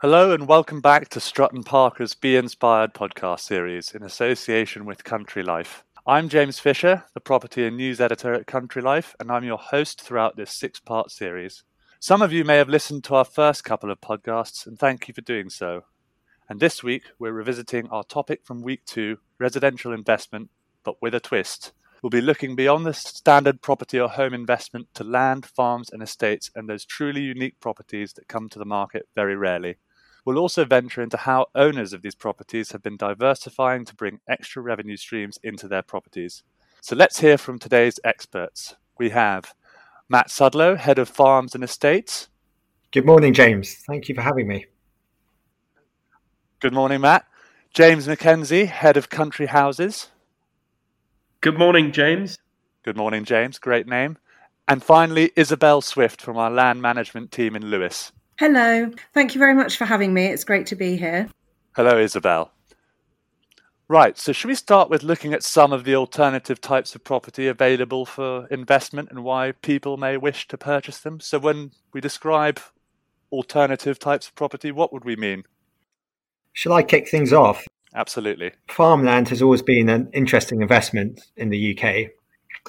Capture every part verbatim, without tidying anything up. Hello and welcome back to Strutt and Parker's Be Inspired podcast series in association with Country Life. I'm James Fisher, the property and news editor at Country Life, and I'm your host throughout this six-part series. Some of you may have listened to our first couple of podcasts, and thank you for doing so. And this week, we're revisiting our topic from week two, residential investment, but with a twist. We'll be looking beyond the standard property or home investment to land, farms and estates and those truly unique properties that come to the market very rarely. We'll also venture into how owners of these properties have been diversifying to bring extra revenue streams into their properties. So let's hear from today's experts. We have Matt Sudlow, Head of Farms and Estates. Good morning, James. Thank you for having me. Good morning, Matt. James McKenzie, Head of Country Houses. Good morning, James. Good morning, James. Great name. And finally, Isabel Swift from our land management team in Lewis. Hello. Thank you very much for having me. It's great to be here. Hello, Isabel. Right, so should we start with looking at some of the alternative types of property available for investment and why people may wish to purchase them? So when we describe alternative types of property, what would we mean? Shall I kick things off? Absolutely. Farmland has always been an interesting investment in the U K.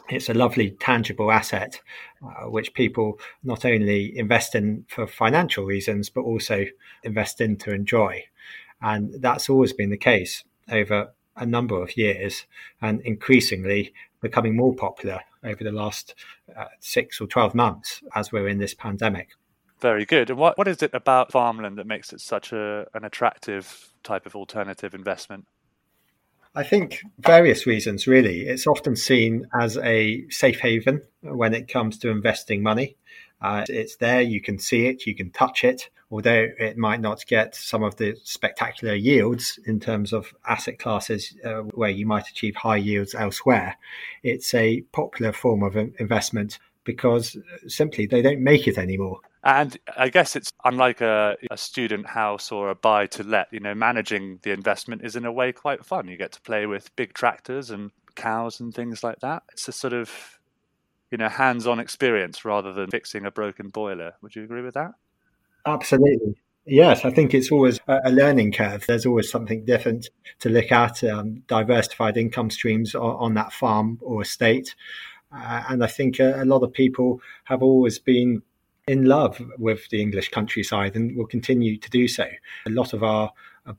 It's a lovely, tangible asset, uh, which people not only invest in for financial reasons, but also invest in to enjoy. And that's always been the case over a number of years and increasingly becoming more popular over the last uh, six or twelve months as we're in this pandemic. Very good. And what, what is it about farmland that makes it such a, an attractive type of alternative investment? I think various reasons, really. It's often seen as a safe haven when it comes to investing money. Uh, it's there, you can see it, you can touch it, although it might not get some of the spectacular yields in terms of asset classes uh, where you might achieve high yields elsewhere. It's a popular form of investment because simply they don't make it anymore. And I guess it's unlike a, a student house or a buy to let, you know, managing the investment is in a way quite fun. You get to play with big tractors and cows and things like that. It's a sort of, you know, hands-on experience rather than fixing a broken boiler. Would you agree with that? Absolutely. Yes, I think it's always a learning curve. There's always something different to look at, um, diversified income streams on, on that farm or estate. Uh, and I think a, a lot of people have always been in love with the English countryside and will continue to do so. A lot of our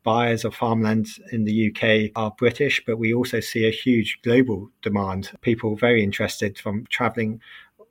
buyers of farmland in the U K are British, but we also see a huge global demand. People very interested from travelling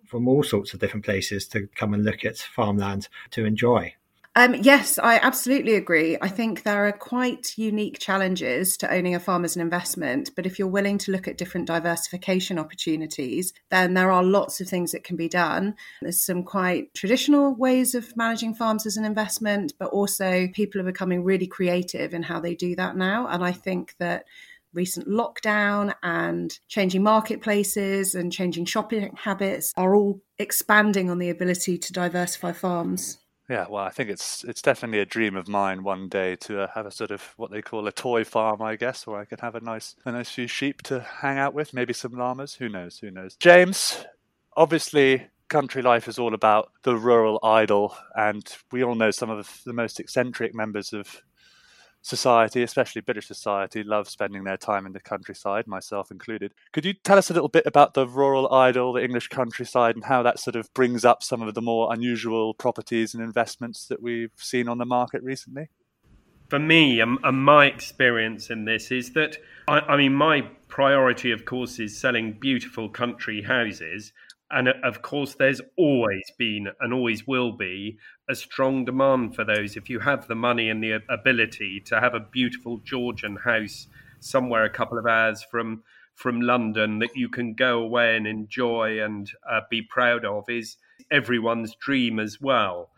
from all sorts of different places to come and look at farmland to enjoy. Um, yes, I absolutely agree. I think there are quite unique challenges to owning a farm as an investment, but if you're willing to look at different diversification opportunities, then there are lots of things that can be done. There's some quite traditional ways of managing farms as an investment, but also people are becoming really creative in how they do that now. And I think that recent lockdown and changing marketplaces and changing shopping habits are all expanding on the ability to diversify farms. Yeah, well, I think it's it's definitely a dream of mine one day to uh, have a sort of what they call a toy farm, I guess, where I can have a nice a nice few sheep to hang out with, maybe some llamas. Who knows? Who knows? James, obviously, Country Life is all about the rural idol, and we all know some of the most eccentric members of society, especially British society, love spending their time in the countryside, myself included. Could you tell us a little bit about the rural idol, the English countryside, and how that sort of brings up some of the more unusual properties and investments that we've seen on the market recently? For me, um, and my experience in this is that, I, I mean, my priority, of course, is selling beautiful country houses. And of course, there's always been and always will be a strong demand for those. If you have the money and the ability to have a beautiful Georgian house somewhere a couple of hours from from London that you can go away and enjoy and uh, be proud of is everyone's dream as well.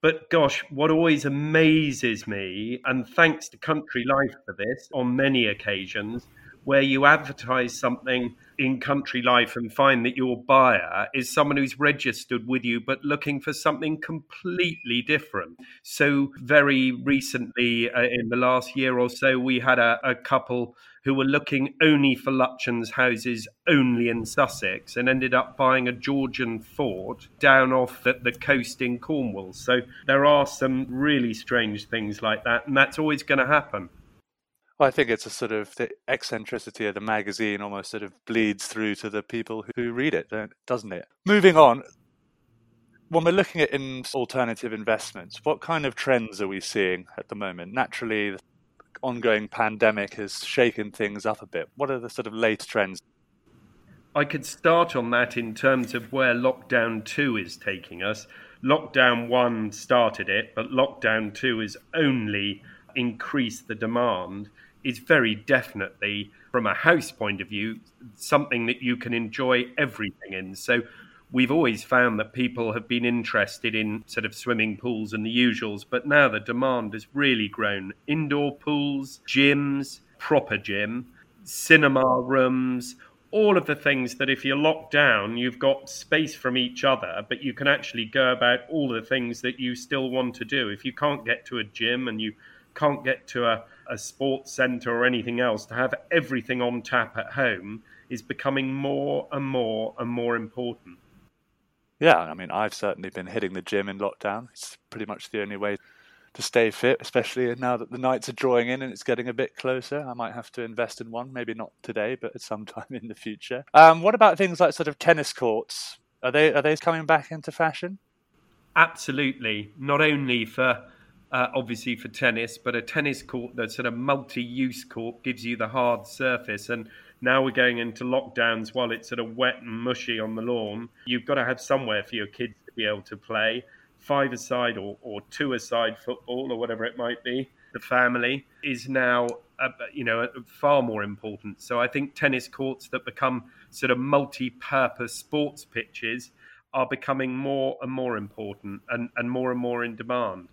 But gosh, what always amazes me, and thanks to Country Life for this on many occasions, where you advertise something in Country Life and find that your buyer is someone who's registered with you but looking for something completely different. So very recently, uh, in the last year or so, we had a, a couple who were looking only for Lutchen's houses only in Sussex and ended up buying a Georgian fort down off the, the coast in Cornwall. So there are some really strange things like that, and that's always going to happen. Well, I think it's a sort of the eccentricity of the magazine almost sort of bleeds through to the people who read it, doesn't it? Moving on, when we're looking at in alternative investments, what kind of trends are we seeing at the moment? Naturally, the ongoing pandemic has shaken things up a bit. What are the sort of latest trends? I could start on that in terms of where lockdown two is taking us. Lockdown one started it, but lockdown two is only increase the demand is very definitely, from a house point of view, something that you can enjoy everything in. So we've always found that people have been interested in sort of swimming pools and the usuals, but now the demand has really grown. Indoor pools, gyms, proper gym, cinema rooms, all of the things that if you're locked down, you've got space from each other, but you can actually go about all the things that you still want to do. If you can't get to a gym and you can't get to a, a sports centre or anything else, to have everything on tap at home is becoming more and more and more important. Yeah, I mean, I've certainly been hitting the gym in lockdown. It's pretty much the only way to stay fit, especially now that the nights are drawing in and it's getting a bit closer. I might have to invest in one, maybe not today, but sometime in the future. Um, what about things like sort of tennis courts? Are they are they coming back into fashion? Absolutely. Not only for Uh, obviously for tennis, but a tennis court, the sort of multi-use court, gives you the hard surface. And now we're going into lockdowns while it's sort of wet and mushy on the lawn. You've got to have somewhere for your kids to be able to play. Five-a-side or, or two-a-side football or whatever it might be, the family, is now, uh, you know, far more important. So I think tennis courts that become sort of multi-purpose sports pitches are becoming more and more important and, and more and more in demand.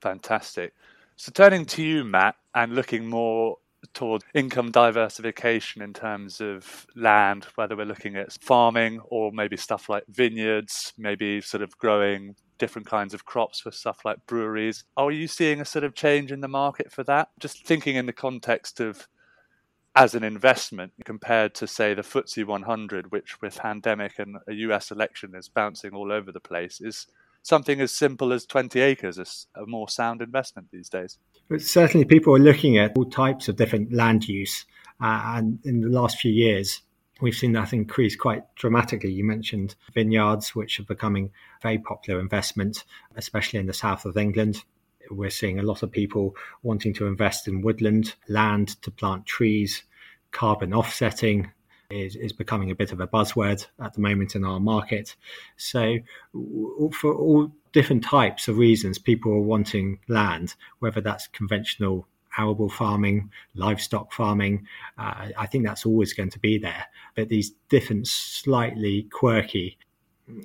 Fantastic. So turning to you, Matt, and looking more toward income diversification in terms of land, whether we're looking at farming or maybe stuff like vineyards, maybe sort of growing different kinds of crops for stuff like breweries. Are you seeing a sort of change in the market for that? Just thinking in the context of as an investment compared to, say, the F T S E one hundred, which with pandemic and a U S election is bouncing all over the place, is something as simple as twenty acres is a more sound investment these days. But certainly people are looking at all types of different land use. Uh, and in the last few years, we've seen that increase quite dramatically. You mentioned vineyards, which are becoming a very popular investment, especially in the south of England. We're seeing a lot of people wanting to invest in woodland, land to plant trees. Carbon offsetting Is, is becoming a bit of a buzzword at the moment in our market. So w- for all different types of reasons, people are wanting land, whether that's conventional arable farming, livestock farming. Uh, I think that's always going to be there. But these different, slightly quirky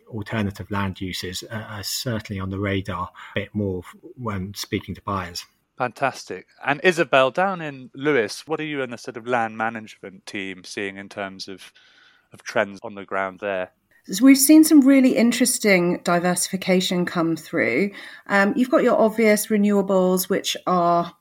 alternative land uses are, are certainly on the radar a bit more when speaking to buyers. Fantastic. And Isabel, down in Lewis, what are you and the sort of land management team seeing in terms of, of trends on the ground there? So we've seen some really interesting diversification come through. Um, you've got your obvious renewables, which are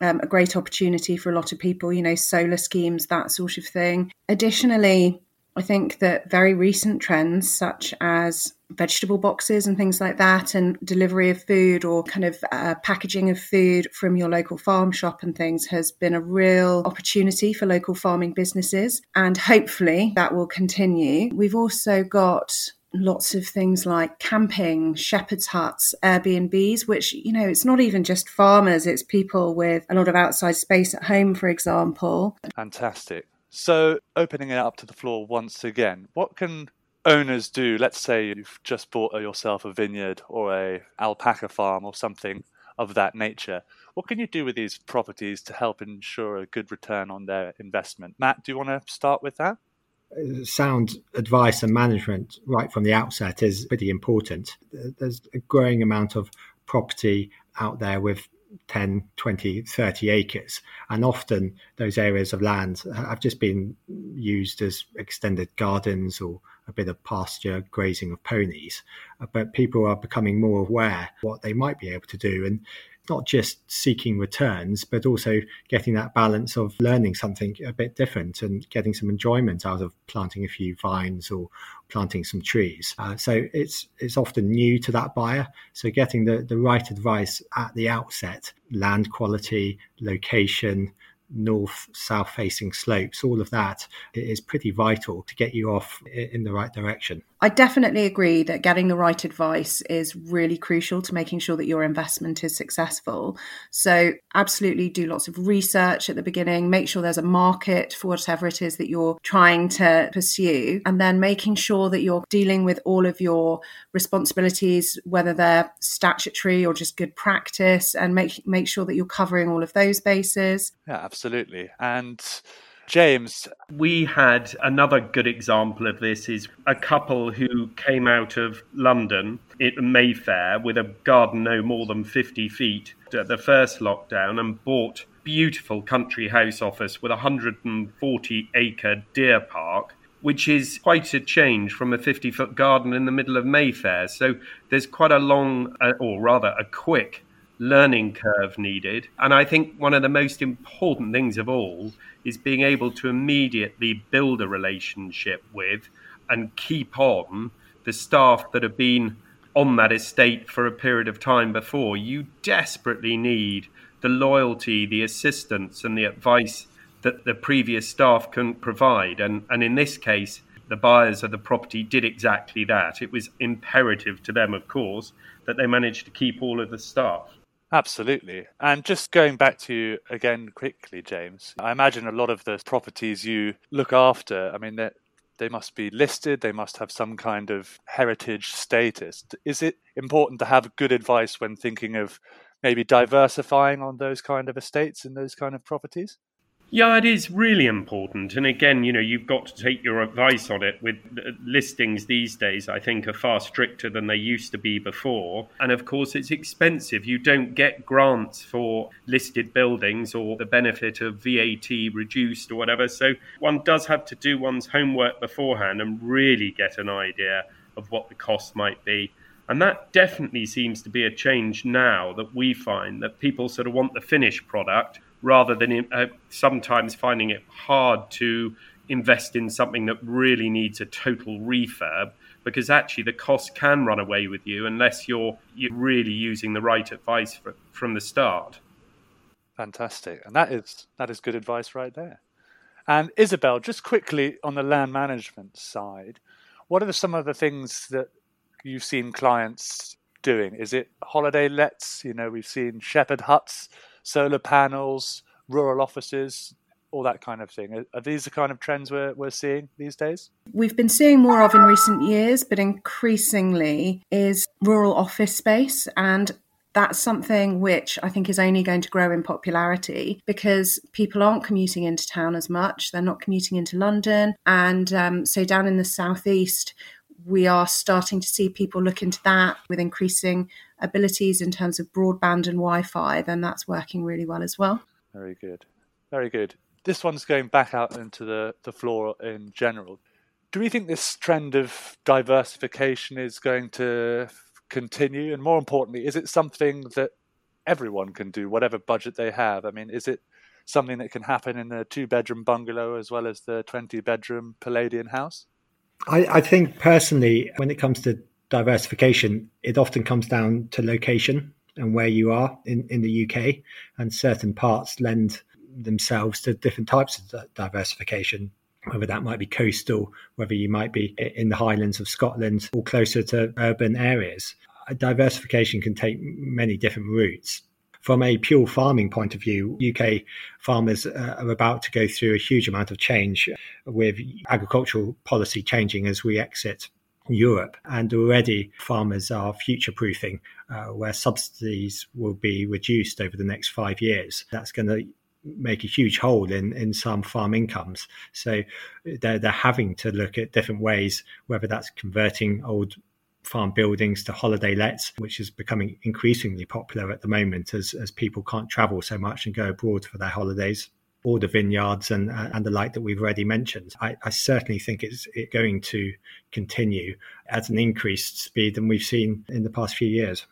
um, a great opportunity for a lot of people, you know, solar schemes, that sort of thing. Additionally, I think that very recent trends such as vegetable boxes and things like that and delivery of food or kind of uh, packaging of food from your local farm shop and things has been a real opportunity for local farming businesses, and hopefully that will continue. We've also got lots of things like camping, shepherd's huts, Airbnbs, which, you know, it's not even just farmers, it's people with a lot of outside space at home, for example. Fantastic. So opening it up to the floor once again, what can owners do? Let's say you've just bought yourself a vineyard or a alpaca farm or something of that nature. What can you do with these properties to help ensure a good return on their investment? Matt, do you want to start with that? Sound advice and management right from the outset is pretty important. There's a growing amount of property out there with ten, twenty, thirty acres, and often those areas of land have just been used as extended gardens or a bit of pasture grazing of ponies, but people are becoming more aware of what they might be able to do, and not just seeking returns, but also getting that balance of learning something a bit different and getting some enjoyment out of planting a few vines or planting some trees. Uh, so it's it's often new to that buyer. So getting the, the right advice at the outset, land quality, location, north, south facing slopes, all of that is pretty vital to get you off in the right direction. I definitely agree that getting the right advice is really crucial to making sure that your investment is successful. So absolutely do lots of research at the beginning, make sure there's a market for whatever it is that you're trying to pursue, and then making sure that you're dealing with all of your responsibilities, whether they're statutory or just good practice, and make make sure that you're covering all of those bases. Yeah, absolutely. Absolutely. And James, we had another good example of this is a couple who came out of London at Mayfair with a garden no more than fifty feet at the first lockdown and bought beautiful country house off us with a one hundred forty acre deer park, which is quite a change from a fifty foot garden in the middle of Mayfair. So there's quite a long, uh, or rather a quick learning curve needed. And I think one of the most important things of all is being able to immediately build a relationship with and keep on the staff that have been on that estate for a period of time before. You desperately need the loyalty, the assistance and the advice that the previous staff couldn't provide. And, and in this case, the buyers of the property did exactly that. It was imperative to them, of course, that they managed to keep all of the staff. Absolutely. And just going back to you again quickly, James, I imagine a lot of the properties you look after, I mean, they must be listed, they must have some kind of heritage status. Is it important to have good advice when thinking of maybe diversifying on those kind of estates and those kind of properties? Yeah, it is really important. And again, you know, you've got to take your advice on it. With listings these days, I think, are far stricter than they used to be before. And of course, it's expensive. You don't get grants for listed buildings or the benefit of V A T reduced or whatever. So one does have to do one's homework beforehand and really get an idea of what the cost might be. And that definitely seems to be a change now that we find that people sort of want the finished product, rather than uh, sometimes finding it hard to invest in something that really needs a total refurb, because actually the cost can run away with you unless you're, you're really using the right advice for, from the start. Fantastic. And that is that is good advice right there. And Isabel, just quickly on the land management side, what are the, some of the things that you've seen clients doing? Is it holiday lets? You know, we've seen shepherd huts, solar panels, rural offices, all that kind of thing. Are these the kind of trends we're, we're seeing these days? We've been seeing more of in recent years, but increasingly is rural office space. And that's something which I think is only going to grow in popularity because people aren't commuting into town as much. They're not commuting into London. And um, so down in the southeast, we are starting to see people look into that with increasing abilities in terms of broadband and Wi-Fi, then that's working really well as well. Very good. Very good. This one's going back out into the, the floor in general. Do we think this trend of diversification is going to continue? And more importantly, is it something that everyone can do, whatever budget they have? I mean, is it something that can happen in the two-bedroom bungalow as well as the twenty-bedroom Palladian house? I, I think personally, when it comes to diversification, it often comes down to location and where you are in, in the U K, and certain parts lend themselves to different types of diversification, whether that might be coastal, whether you might be in the Highlands of Scotland or closer to urban areas. Diversification can take many different routes. From a pure farming point of view, U K farmers uh, are about to go through a huge amount of change with agricultural policy changing as we exit Europe, and already farmers are future-proofing uh, where subsidies will be reduced over the next five years. That's going to make a huge hole in, in some farm incomes. So they're, they're having to look at different ways, whether that's converting old farm buildings to holiday lets, which is becoming increasingly popular at the moment as, as people can't travel so much and go abroad for their holidays. or the vineyards and and the like that we've already mentioned. I, I certainly think it's it going to continue at an increased speed than we've seen in the past few years.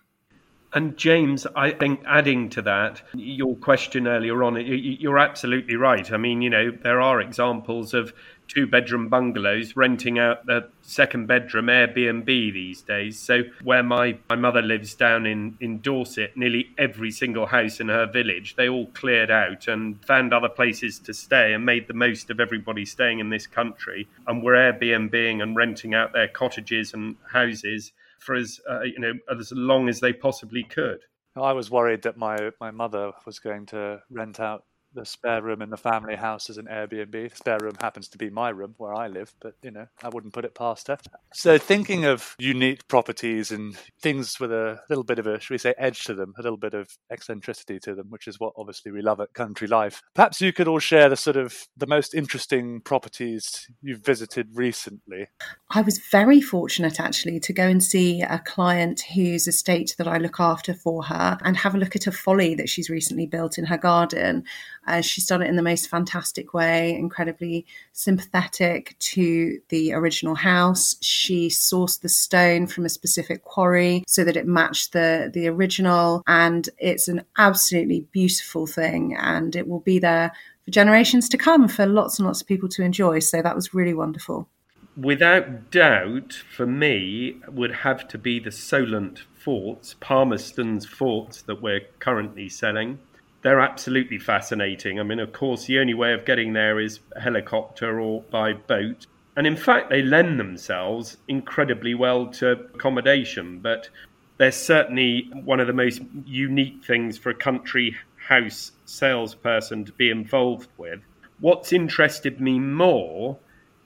And James, I think adding to that, your question earlier on, you're absolutely right. I mean, you know, there are examples of two-bedroom bungalows renting out the second bedroom Airbnb these days. So where my, my mother lives down in, in Dorset, nearly every single house in her village, they all cleared out and found other places to stay and made the most of everybody staying in this country. And were Airbnb-ing and renting out their cottages and houses for as uh, you know, as long as they possibly could. I was worried that my, my mother was going to rent out the spare room in the family house as an Airbnb. The spare room happens to be my room where I live, but you know, I wouldn't put it past her. So thinking of unique properties and things with a little bit of a, should we say, edge to them, a little bit of eccentricity to them, which is what obviously we love at Country Life. Perhaps you could all share the sort of the most interesting properties you've visited recently. I was very fortunate actually to go and see a client whose estate that I look after for her and have a look at a folly that she's recently built in her garden. Uh, she's done it in the most fantastic way, incredibly sympathetic to the original house. She sourced the stone from a specific quarry so that it matched the, the original. And it's an absolutely beautiful thing. And it will be there for generations to come for lots and lots of people to enjoy. So that was really wonderful. Without doubt, for me, would have to be the Solent Forts, Palmerston's Forts, that we're currently selling. They're absolutely fascinating. I mean, of course, the only way of getting there is helicopter or by boat. And in fact, they lend themselves incredibly well to accommodation. But they're certainly one of the most unique things for a country house salesperson to be involved with. What's interested me more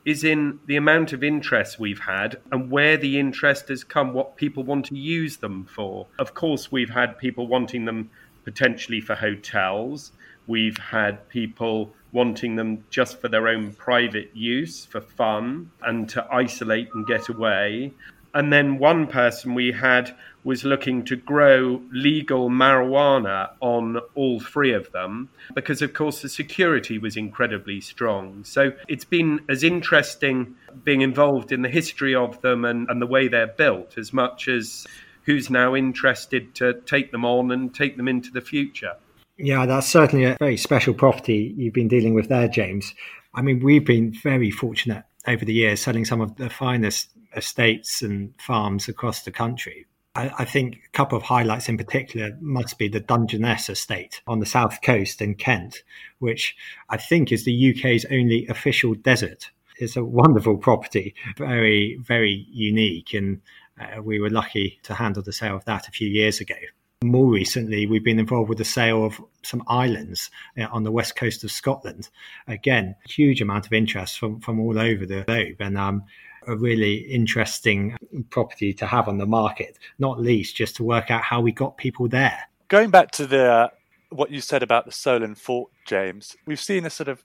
is in the amount of interest we've had and where the interest has come, what people want to use them for. Of course, we've had people wanting them potentially for hotels. We've had people wanting them just for their own private use, for fun, and to isolate and get away. And then one person we had was looking to grow legal marijuana on all three of them because, of course, the security was incredibly strong. So it's been as interesting being involved in the history of them and, and the way they're built as much as who's now interested to take them on and take them into the future. Yeah, that's certainly a very special property you've been dealing with there, James. I mean, we've been very fortunate over the years selling some of the finest estates and farms across the country. I, I think a couple of highlights in particular must be the Dungeness estate on the south coast in Kent, which I think is the U K's only official desert. It's a wonderful property, very, very unique, and Uh, we were lucky to handle the sale of that a few years ago. More recently, we've been involved with the sale of some islands uh, on the west coast of Scotland. Again, huge amount of interest from, from all over the globe, and um, a really interesting property to have on the market, not least just to work out how we got people there. Going back to the what you said about the Solent Fort, James, we've seen a sort of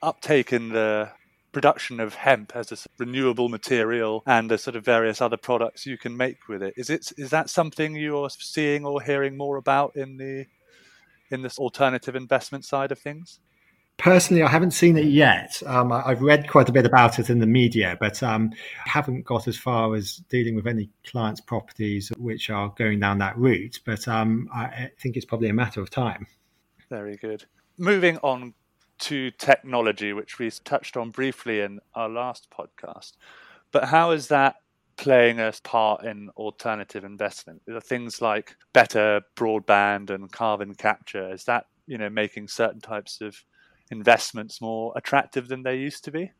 uptake in the production of hemp as a renewable material and the sort of various other products you can make with it. Is it is that something you're seeing or hearing more about in the in this alternative investment side of things? Personally, I haven't seen it yet. Um, I've read quite a bit about it in the media, but um, haven't got as far as dealing with any clients' properties which are going down that route. But um, I think it's probably a matter of time. Very good. Moving on to technology, which we touched on briefly in our last podcast. But how is that playing a part in alternative investment? Are things like better broadband and carbon capture, is that, you know, making certain types of investments more attractive than they used to be?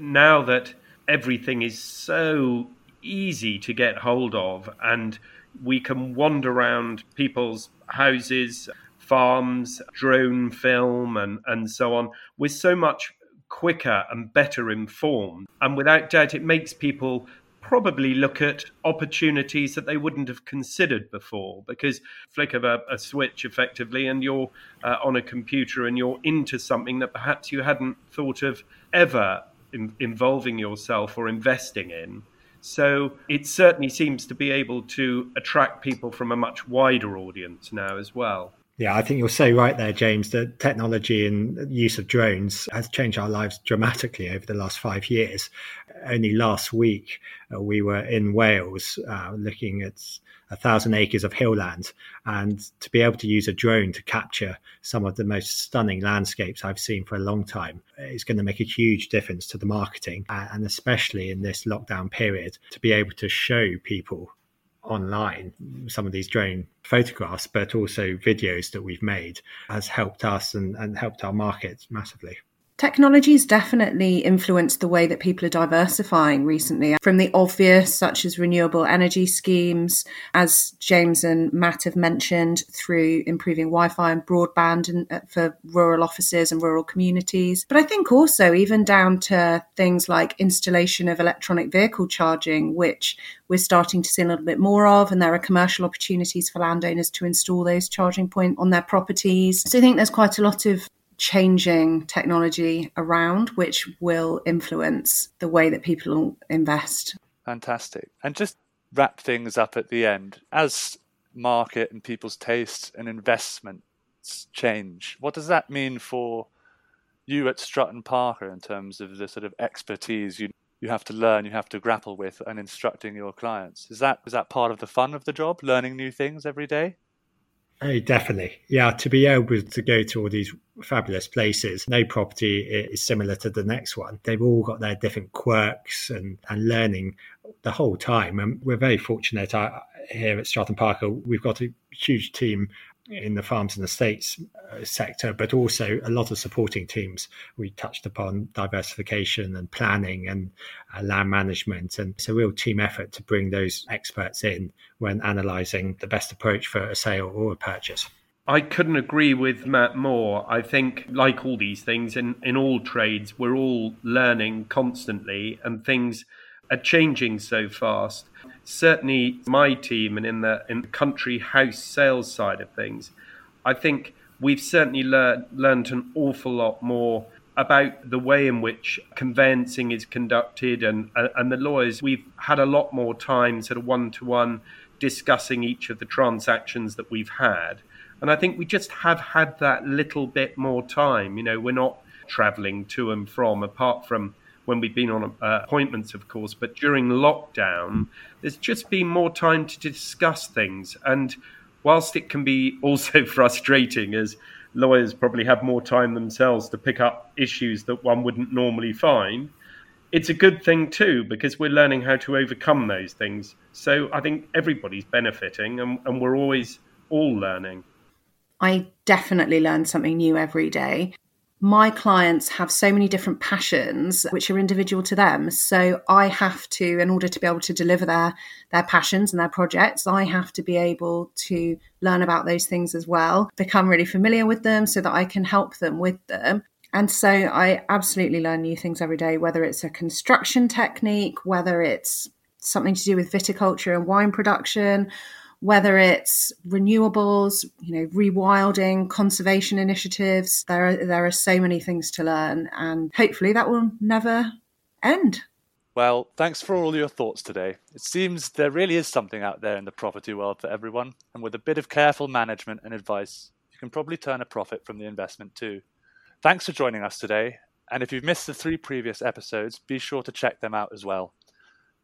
Now that everything is so easy to get hold of and we can wander around people's houses, farms, drone film, and, and so on, we're so much quicker and better informed. And without doubt, it makes people probably look at opportunities that they wouldn't have considered before, because flick of a, a switch effectively, and you're uh, on a computer and you're into something that perhaps you hadn't thought of ever in, involving yourself or investing in. So it certainly seems to be able to attract people from a much wider audience now as well. Yeah, I think you're so right there, James, that technology and use of drones has changed our lives dramatically over the last five years. Only last week, uh, we were in Wales uh, looking at a thousand acres of hill land, and to be able to use a drone to capture some of the most stunning landscapes I've seen for a long time is going to make a huge difference to the marketing, and especially in this lockdown period, to be able to show people online some of these drone photographs, but also videos that we've made, has helped us and, and helped our markets massively. Technology's definitely influenced the way that people are diversifying recently, from the obvious, such as renewable energy schemes, as James and Matt have mentioned, through improving Wi-Fi and broadband and, uh, for rural offices and rural communities. But I think also even down to things like installation of electronic vehicle charging, which we're starting to see a little bit more of, and there are commercial opportunities for landowners to install those charging points on their properties. So I think there's quite a lot of changing technology around, which will influence the way that people invest. Fantastic. And just wrap things up at the end, as market and people's tastes and investments change, what does that mean for you at Strutt and Parker in terms of the sort of expertise you you have to learn, you have to grapple with, and instructing your clients? Is that is that part of the fun of the job, learning new things every day? Oh, definitely. Yeah, to be able to go to all these fabulous places. No property is similar to the next one. They've all got their different quirks and, and learning the whole time. And we're very fortunate I, here at Strutt and Parker. We've got a huge team in the farms and estates sector, but also a lot of supporting teams. We touched upon diversification and planning and uh, land management. And it's a real team effort to bring those experts in when analysing the best approach for a sale or a purchase. I couldn't agree with Matt more. I think, like all these things, in, in all trades, we're all learning constantly and things are changing so fast. Certainly my team and in the, in the country house sales side of things, I think we've certainly learned learned an awful lot more about the way in which conveyancing is conducted and, and the lawyers. We've had a lot more time sort of one-to-one discussing each of the transactions that we've had. And I think we just have had that little bit more time. You know, we're not travelling to and from, apart from when we've been on uh, appointments, of course. But during lockdown, there's just been more time to discuss things. And whilst it can be also frustrating, as lawyers probably have more time themselves to pick up issues that one wouldn't normally find, it's a good thing too, because we're learning how to overcome those things. So I think everybody's benefiting, and, and we're always all learning. I definitely learn something new every day. My clients have so many different passions which are individual to them. So I have to, in order to be able to deliver their, their passions and their projects, I have to be able to learn about those things as well, become really familiar with them so that I can help them with them. And so I absolutely learn new things every day, whether it's a construction technique, whether it's something to do with viticulture and wine production, whether it's renewables, you know, rewilding, conservation initiatives. There are there are so many things to learn, and hopefully that will never end. Well, thanks for all your thoughts today. It seems there really is something out there in the property world for everyone, and with a bit of careful management and advice, you can probably turn a profit from the investment too. Thanks for joining us today, and if you've missed the three previous episodes, be sure to check them out as well.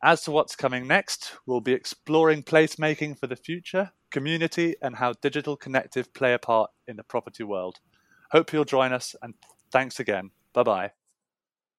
As to what's coming next, we'll be exploring placemaking for the future, community, and how digital connective play a part in the property world. Hope you'll join us, and thanks again. Bye-bye.